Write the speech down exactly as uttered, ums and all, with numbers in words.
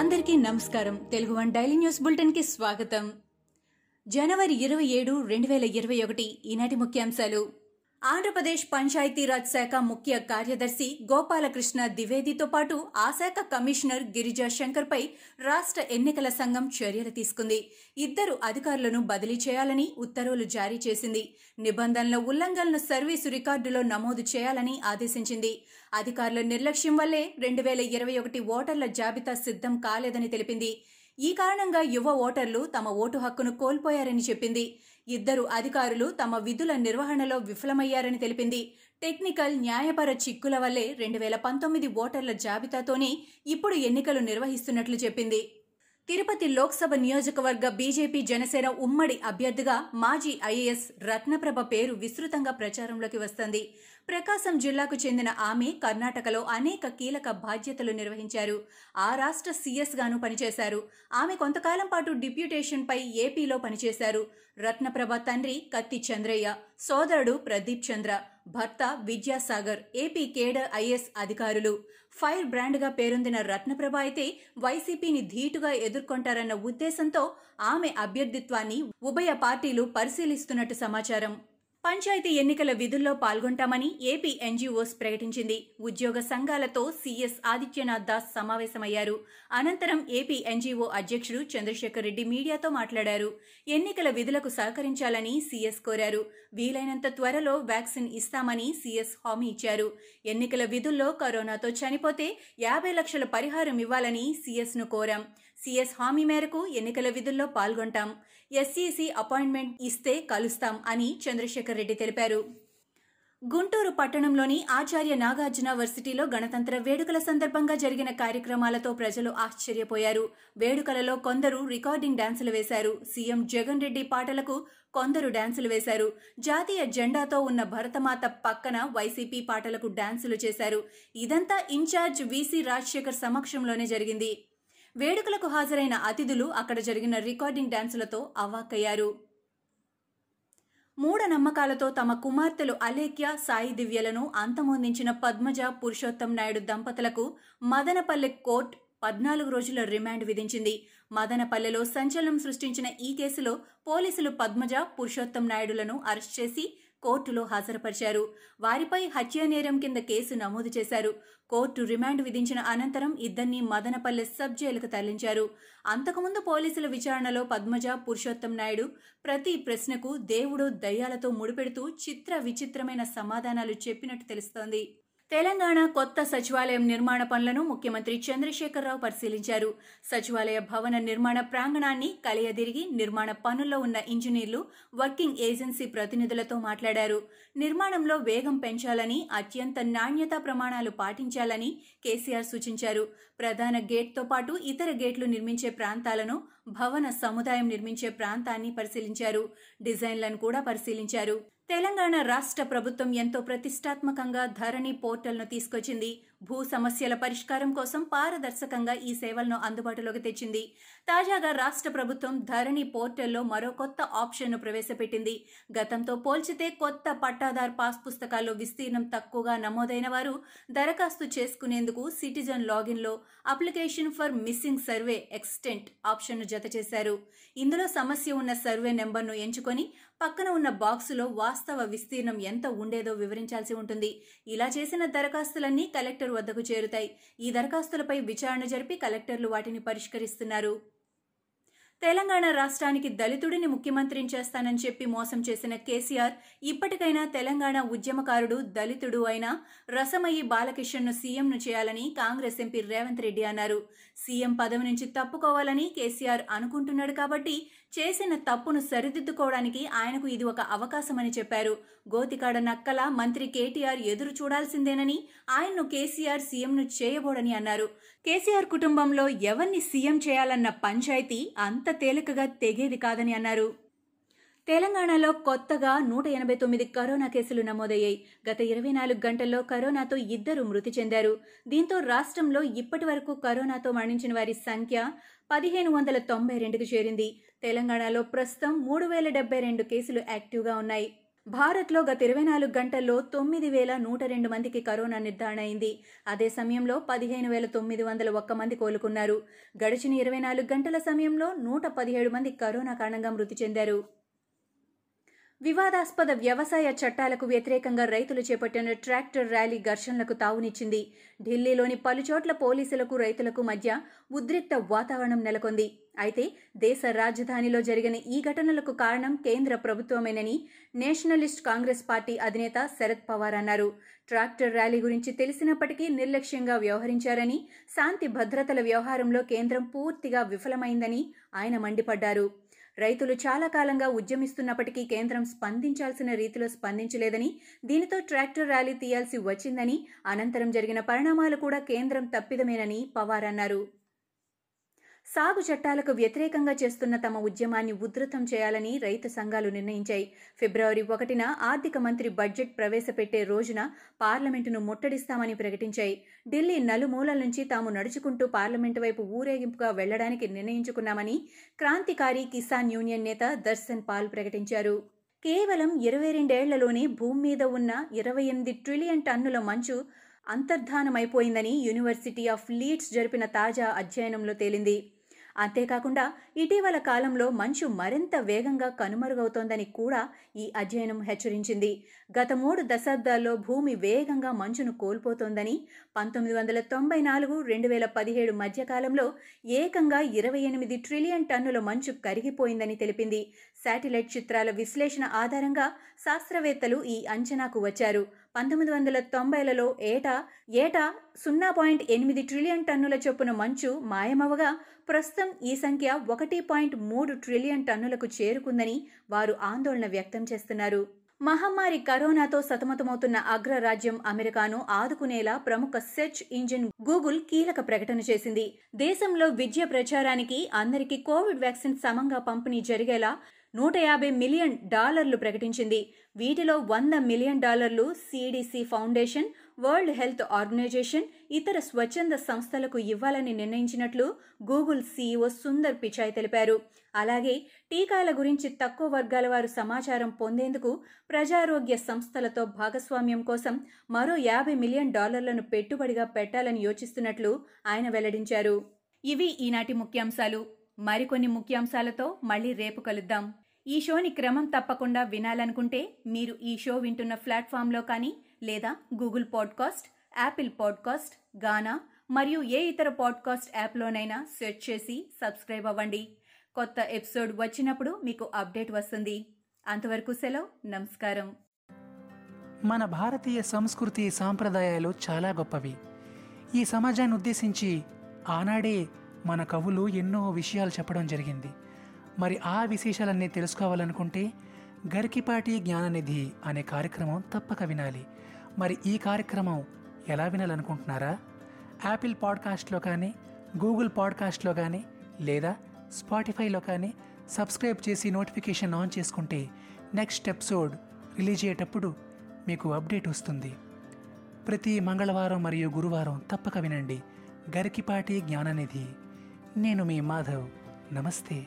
అందరికీ నమస్కారం. Telugu one daily news bulletin కి స్వాగతం. జనవరి ఇరవై ఏడు రెండు వేల ఇరవై ఒకటి ఈనాటి ముఖ్యాంశాలు. ఆంధ్రప్రదేశ్ పంచాయతీరాజ్ శాఖ ముఖ్య కార్యదర్శి గోపాలకృష్ణ ద్వివేదితో పాటు ఆ శాఖ కమిషనర్ గిరిజా శంకర్ పై రాష్ట్ర ఎన్నికల సంఘం చర్యలు తీసుకుంది. ఇద్దరు అధికారులను బదిలీ చేయాలని ఉత్తర్వులు జారీ చేసింది. నిబంధనల ఉల్లంఘనను సర్వీసు రికార్డులో నమోదు చేయాలని ఆదేశించింది. అధికారుల నిర్లక్ష్యం వల్లే రెండు వేల ఇరవై ఒకటి ఓటర్ల జాబితా సిద్ధం కాలేదని తెలిపింది. ఈ కారణంగా యువ ఓటర్లు తమ ఓటు హక్కును కోల్పోయారని చెప్పింది. ఇద్దరు అధికారులు తమ విధుల నిర్వహణలో విఫలమయ్యారని తెలిపింది. టెక్నికల్ న్యాయపర చిక్కుల వల్లే రెండు వేల పంతొమ్మిది ఓటర్ల జాబితాతోనే ఇప్పుడు ఎన్నికలు నిర్వహిస్తున్నట్లు చెప్పింది. తిరుపతి లోక్సభ నియోజకవర్గ బీజేపీ జనసేన ఉమ్మడి అభ్యర్థిగా మాజీ ఐఏఎస్ రత్నప్రభ పేరు విస్తృతంగా ప్రచారంలోకి వస్తోంది. ప్రకాశం జిల్లాకు చెందిన ఆమె కర్ణాటకలో అనేక కీలక బాధ్యతలు నిర్వహించారు. ఆ రాష్ట్ర సీఎస్ గాను పనిచేశారు. ఆమె కొంతకాలం పాటు డిప్యూటేషన్పై ఏపీలో పనిచేశారు. రత్నప్రభ తండ్రి కత్తి చంద్రయ్య, సోదరుడు ప్రదీప్ చంద్ర, భర్త విద్యాసాగర్ ఏపీ కేడర్ ఐఏఎస్ అధికారులు. ఫైర్ బ్రాండ్గా పేరొందిన రత్నప్రభ అయితే వైసీపీని ధీటుగా ఎదుర్కొంటారన్న ఉద్దేశంతో ఆమె అభ్యర్థిత్వాన్ని ఉభయ పార్టీలు పరిశీలిస్తున్నట్టు సమాచారం. పంచాయతీ ఎన్నికల విధుల్లో పాల్గొంటామని ఏపీ ఎన్జీఓస్ ప్రకటించింది. ఉద్యోగ సంఘాలతో సీఎస్ ఆదిత్యనాథ్ దాస్ సమావేశమయ్యారు. అనంతరం ఏపీ ఎన్జీఓ అధ్యక్షుడు చంద్రశేఖర్రెడ్డి మీడియాతో మాట్లాడారు. ఎన్నికల విధులకు సహకరించాలని సీఎస్ కోరారు. వీలైనంత త్వరలో వ్యాక్సిన్ ఇస్తామని సీఎస్ హామీ ఇచ్చారు. ఎన్నికల విధుల్లో కరోనాతో చనిపోతే యాభై లక్షల పరిహారం ఇవ్వాలని సీఎస్ను కోరాం. సీఎస్ హామీ మేరకు ఎన్నికల విధుల్లో పాల్గొంటాం. ఎస్సీసీ అపాయింట్మెంట్ ఇస్తే కలుస్తాం అని చంద్రశేఖర్ రెడ్డి తెలిపారు. గుంటూరు పట్టణంలోని ఆచార్య నాగార్జున వర్సిటీలో గణతంత్ర వేడుకల సందర్భంగా జరిగిన కార్యక్రమాలతో ప్రజలు ఆశ్చర్యపోయారు. వేడుకలలో కొందరు రికార్డింగ్ డాన్సులు వేశారు. సీఎం జగన్ రెడ్డి పాటలకు కొందరు డాన్సులు వేశారు. జాతీయ జెండాతో ఉన్న భరతమాత పక్కన వైసీపీ పాటలకు డాన్సులు చేశారు. ఇదంతా ఇన్ఛార్జ్ వీసీ రాజశేఖర్ సమక్షంలోనే జరిగింది. వేడుకలకు హాజరైన అతిథులు అక్కడ జరిగిన రికార్డింగ్ డాన్సులతో అవాక్కయ్యారు. మూఢనమ్మకాలతో తమ కుమార్తెలు అలేఖ్య సాయి దివ్యలను అంతమొందించిన పద్మజ పురుషోత్తం నాయుడు దంపతులకు మదనపల్లె కోర్టు పద్నాలుగు రోజుల రిమాండ్ విధించింది. మదనపల్లెలో సంచలనం సృష్టించిన ఈ కేసులో పోలీసులు పద్మజ పురుషోత్తం నాయుడులను అరెస్ట్ చేసి కోర్టులో హాజరుపరిచారు. వారిపై హత్యానేరం కింద కేసు నమోదు చేశారు. కోర్టు రిమాండ్ విధించిన అనంతరం ఇద్దరిని మదనపల్లె సబ్ జైలుకు తరలించారు. అంతకుముందు పోలీసుల విచారణలో పద్మజ పురుషోత్తం నాయుడు ప్రతి ప్రశ్నకు దేవుడు దయ్యాలతో ముడిపెడుతూ చిత్ర విచిత్రమైన సమాధానాలు చెప్పినట్టు తెలుస్తోంది. తెలంగాణ కొత్త సచివాలయం నిర్మాణ పనులను ముఖ్యమంత్రి చంద్రశేఖరరావు పరిశీలించారు. సచివాలయ భవన నిర్మాణ ప్రాంగణాన్ని కలియదిరిగి నిర్మాణ పనుల్లో ఉన్న ఇంజనీర్లు, వర్కింగ్ ఏజెన్సీ ప్రతినిధులతో మాట్లాడారు. నిర్మాణంలో వేగం పెంచాలని, అత్యంత నాణ్యతా ప్రమాణాలు పాటించాలని కేసీఆర్ సూచించారు. ప్రధాన గేట్తో పాటు ఇతర గేట్లు నిర్మించే ప్రాంతాలను, భవన సముదాయం నిర్మించే ప్రాంతాన్ని పరిశీలించారు. డిజైన్లను కూడా పరిశీలించారు. తెలంగాణ రాష్ట్ర ప్రభుత్వం ఎంతో ప్రతిష్టాత్మకంగా ధరణి పోర్టల్ను తీసుకొచ్చింది. భూ సమస్యల పరిష్కారం కోసం పారదర్శకంగా ఈ సేవలను అందుబాటులోకి తెచ్చింది. తాజాగా రాష్ట్ర ప్రభుత్వం ధరణి పోర్టల్లో మరో కొత్త ఆప్షన్ను ప్రవేశపెట్టింది. గతంతో పోల్చితే కొత్త పట్టాదార్ పాస్ పుస్తకాల్లో విస్తీర్ణం తక్కువగా నమోదైన వారు దరఖాస్తు చేసుకునేందుకు సిటిజన్ లాగిన్లో application for missing survey extent ఆప్షన్ను జతచేశారు. ఇందులో సమస్య ఉన్న సర్వే నెంబర్ను ఎంచుకొని పక్కన ఉన్న బాక్సులో వాస్తవ విస్తీర్ణం ఎంత ఉండేదో వివరించాల్సి ఉంటుంది. ఇలా చేసిన దరఖాస్తులన్నీ కలెక్టర్ వద్దకు చేరుతాయి. ఈ దరఖాస్తులపై విచారణ జరిపి కలెక్టర్లు వాటిని పరిష్కరిస్తున్నారు. తెలంగాణ రాష్ట్రానికి దళితుడిని ముఖ్యమంత్రిని చేస్తానని చెప్పి మోసం చేసిన కేసీఆర్ ఇప్పటికైనా తెలంగాణ ఉద్యమకారుడు, దళితుడు అయిన రసమయ్యి బాలకిషన్ను సీఎంను చేయాలని కాంగ్రెస్ ఎంపీ రేవంత్ రెడ్డి అన్నారు. సీఎం పదవి నుంచి తప్పుకోవాలని కేసీఆర్ అనుకుంటున్నాడు కాబట్టి చేసిన తప్పును సరిదిద్దుకోవడానికి ఆయనకు ఇది ఒక అవకాశమని చెప్పారు. గోతికాడ నక్కల మంత్రి కేటీఆర్ ఎదురు చూడాల్సిందేనని, ఆయన్ను కేసీఆర్ సీఎంను చేయబోడని అన్నారు. కేసీఆర్ కుటుంబంలో ఎవరిని సీఎం చేయాలన్న పంచాయతీ అంత తేలికగా తెగేది కాదని అన్నారు. తెలంగాణలో కొత్తగా నూట ఎనభై తొమ్మిది కరోనా కేసులు నమోదయ్యాయి. గత ఇరవై నాలుగు గంటల్లో కరోనాతో ఇద్దరు మృతి చెందారు. దీంతో రాష్ట్రంలో ఇప్పటి వరకు కరోనాతో మరణించిన వారి సంఖ్య పదిహేను వందల తొంభై రెండుకు చేరింది. తెలంగాణలో ప్రస్తుతం మూడు వేల డెబ్బై రెండు కేసులు యాక్టివ్గా ఉన్నాయి. భారత్లో గత ఇరవై నాలుగు గంటల్లో తొమ్మిది వేల నూట రెండు మందికి కరోనా నిర్ధారణ అయింది. అదే సమయంలో పదిహేను వేల తొమ్మిది వందల ఒక్క మంది కోలుకున్నారు. గడిచిన ఇరవై నాలుగు గంటల సమయంలో నూట పదిహేడు మంది కరోనా కారణంగా మృతి చెందారు. వివాదాస్పద వ్యవసాయ చట్టాలకు వ్యతిరేకంగా రైతులు చేపట్టిన ట్రాక్టర్ ర్యాలీ ఘర్షణలకు తావునిచ్చింది. ఢిల్లీలోని పలుచోట్ల పోలీసులకు రైతులకు మధ్య ఉద్రిక్త వాతావరణం నెలకొంది. అయితే దేశ రాజధానిలో జరిగిన ఈ ఘటనలకు కారణం కేంద్ర ప్రభుత్వమేనని నేషనలిస్ట్ కాంగ్రెస్ పార్టీ అధినేత శరద్ పవార్ అన్నారు. ట్రాక్టర్ ర్యాలీ గురించి తెలిసినప్పటికీ నిర్లక్ష్యంగా వ్యవహరించారని, శాంతి భద్రతల వ్యవహారంలో కేంద్రం పూర్తిగా విఫలమైందని ఆయన మండిపడ్డారు. రైతులు చాలా కాలంగా ఉద్యమిస్తున్నప్పటికీ కేంద్రం స్పందించాల్సిన రీతిలో స్పందించలేదని, దీనితో ట్రాక్టర్ ర్యాలీ తీయాల్సి వచ్చిందని, అనంతరం జరిగిన పరిణామాలు కూడా కేంద్రం తప్పిదమేనని పవార్ అన్నారు. సాగు చట్టాలకు వ్యతిరేకంగా చేస్తున్న తమ ఉద్యమాన్ని ఉధృతం చేయాలని రైతు సంఘాలు నిర్ణయించాయి. ఫిబ్రవరి ఒకటిన ఆర్థిక మంత్రి బడ్జెట్ ప్రవేశపెట్టే రోజున పార్లమెంటును ముట్టడిస్తామని ప్రకటించాయి. ఢిల్లీ నలుమూలల నుంచి తాము నడుచుకుంటూ పార్లమెంటు వైపు ఊరేగింపుగా వెళ్లడానికి నిర్ణయించుకున్నామని క్రాంతికారి కిసాన్ యూనియన్ నేత దర్శన్ పాల్ ప్రకటించారు. కేవలం ఇరవై రెండేళ్లలోనే భూమి మీద ఉన్న ఇరవై ఎనిమిది ట్రిలియన్ టన్నుల మంచు అంతర్ధానమైపోయిందని యూనివర్సిటీ ఆఫ్ లీడ్స్ జరిపిన తాజా అధ్యయనంలో తేలింది. అంతేకాకుండా ఇటీవల కాలంలో మంచు మరింత వేగంగా కనుమరుగవుతోందని కూడా ఈ అధ్యయనం హెచ్చరించింది. గత మూడు దశాబ్దాల్లో భూమి వేగంగా మంచును కోల్పోతోందని, పంతొమ్మిది వందల తొంభై నాలుగు రెండు వేల పదిహేడు మధ్యకాలంలో ఏకంగా ఇరవై ఎనిమిది ట్రిలియన్ టన్నుల మంచు కరిగిపోయిందని తెలిపింది. శాటిలైట్ చిత్రాల విశ్లేషణ ఆధారంగా శాస్త్రవేత్తలు ఈ అంచనాకు వచ్చారు. పంతొమ్మిది వందల తొంభైలలో ఏటా ఏటా సున్నా పాయింట్ ఎనిమిది ట్రిలియన్ టన్నుల చొప్పున మంచు మాయమవగా ప్రస్తుతం ఈ సంఖ్య ఒకటి పాయింట్ మూడు ట్రిలియన్ టన్నులకు చేరుకుందని వారు ఆందోళన వ్యక్తం చేస్తున్నారు. మహమ్మారి కరోనాతో సతమతమవుతున్న అగ్రరాజ్యం అమెరికాను ఆదుకునేలా ప్రముఖ సెర్చ్ ఇంజిన్ గూగుల్ కీలక ప్రకటన చేసింది. దేశంలో విద్య ప్రచారానికి అందరికీ కోవిడ్ వ్యాక్సిన్ సమంగా పంపిణీ జరిగేలా నూట యాభై మిలియన్ డాలర్లు ప్రకటించింది. వీటిలో వంద మిలియన్ డాలర్లు CDC Foundation, World Health Organization, ఇతర స్వచ్ఛంద సంస్థలకు ఇవ్వాలని నిర్ణయించినట్లు గూగుల్ సీఈఓ సుందర్ పిచాయ్ తెలిపారు. అలాగే టీకాల గురించి తక్కువ వర్గాల వారు సమాచారం పొందేందుకు ప్రజారోగ్య సంస్థలతో భాగస్వామ్యం కోసం మరో యాభై మిలియన్ డాలర్లను పెట్టుబడిగా పెట్టాలని యోచిస్తున్నట్లు ఆయన వెల్లడించారు. ఇవి ఈనాటి ముఖ్యాంశాలు. మరికొన్ని ముఖ్యాంశాలతో మళ్ళీ రేపు కలుద్దాం. ఈ షోని క్రమం తప్పకుండా వినాలనుకుంటే మీరు ఈ షో వింటున్న ప్లాట్ఫామ్లో కానీ, లేదా Google podcast, Apple podcast, Gaana మరియు ఏ ఇతర పాడ్కాస్ట్ యాప్లోనైనా సెర్చ్ చేసి సబ్స్క్రైబ్ అవ్వండి. కొత్త ఎపిసోడ్ వచ్చినప్పుడు మీకు అప్డేట్ వస్తుంది. అంతవరకు సెలవు. నమస్కారం. మన భారతీయ సంస్కృతి, సాంప్రదాయాలు చాలా గొప్పవి. ఈ సమాజాన్ని ఉద్దేశించి ఆనాడే మన కవులు ఎన్నో విషయాలు చెప్పడం జరిగింది. మరి ఆ విశేషాలన్నీ తెలుసుకోవాలనుకుంటే గరికిపాటి జ్ఞాననిధి అనే కార్యక్రమం తప్పక వినాలి. మరి ఈ కార్యక్రమం ఎలా వినాలనుకుంటున్నారా? యాపిల్ పాడ్కాస్ట్లో కానీ, గూగుల్ పాడ్కాస్ట్లో కానీ, లేదా స్పాటిఫైలో కానీ సబ్స్క్రైబ్ చేసి నోటిఫికేషన్ ఆన్ చేసుకుంటే నెక్స్ట్ ఎపిసోడ్ రిలీజ్ అయ్యేటప్పుడు మీకు అప్డేట్ వస్తుంది. ప్రతి మంగళవారం మరియు గురువారం తప్పక వినండి గరికిపాటి జ్ఞాననిధి. నేను మీ మాధవ్. నమస్తే.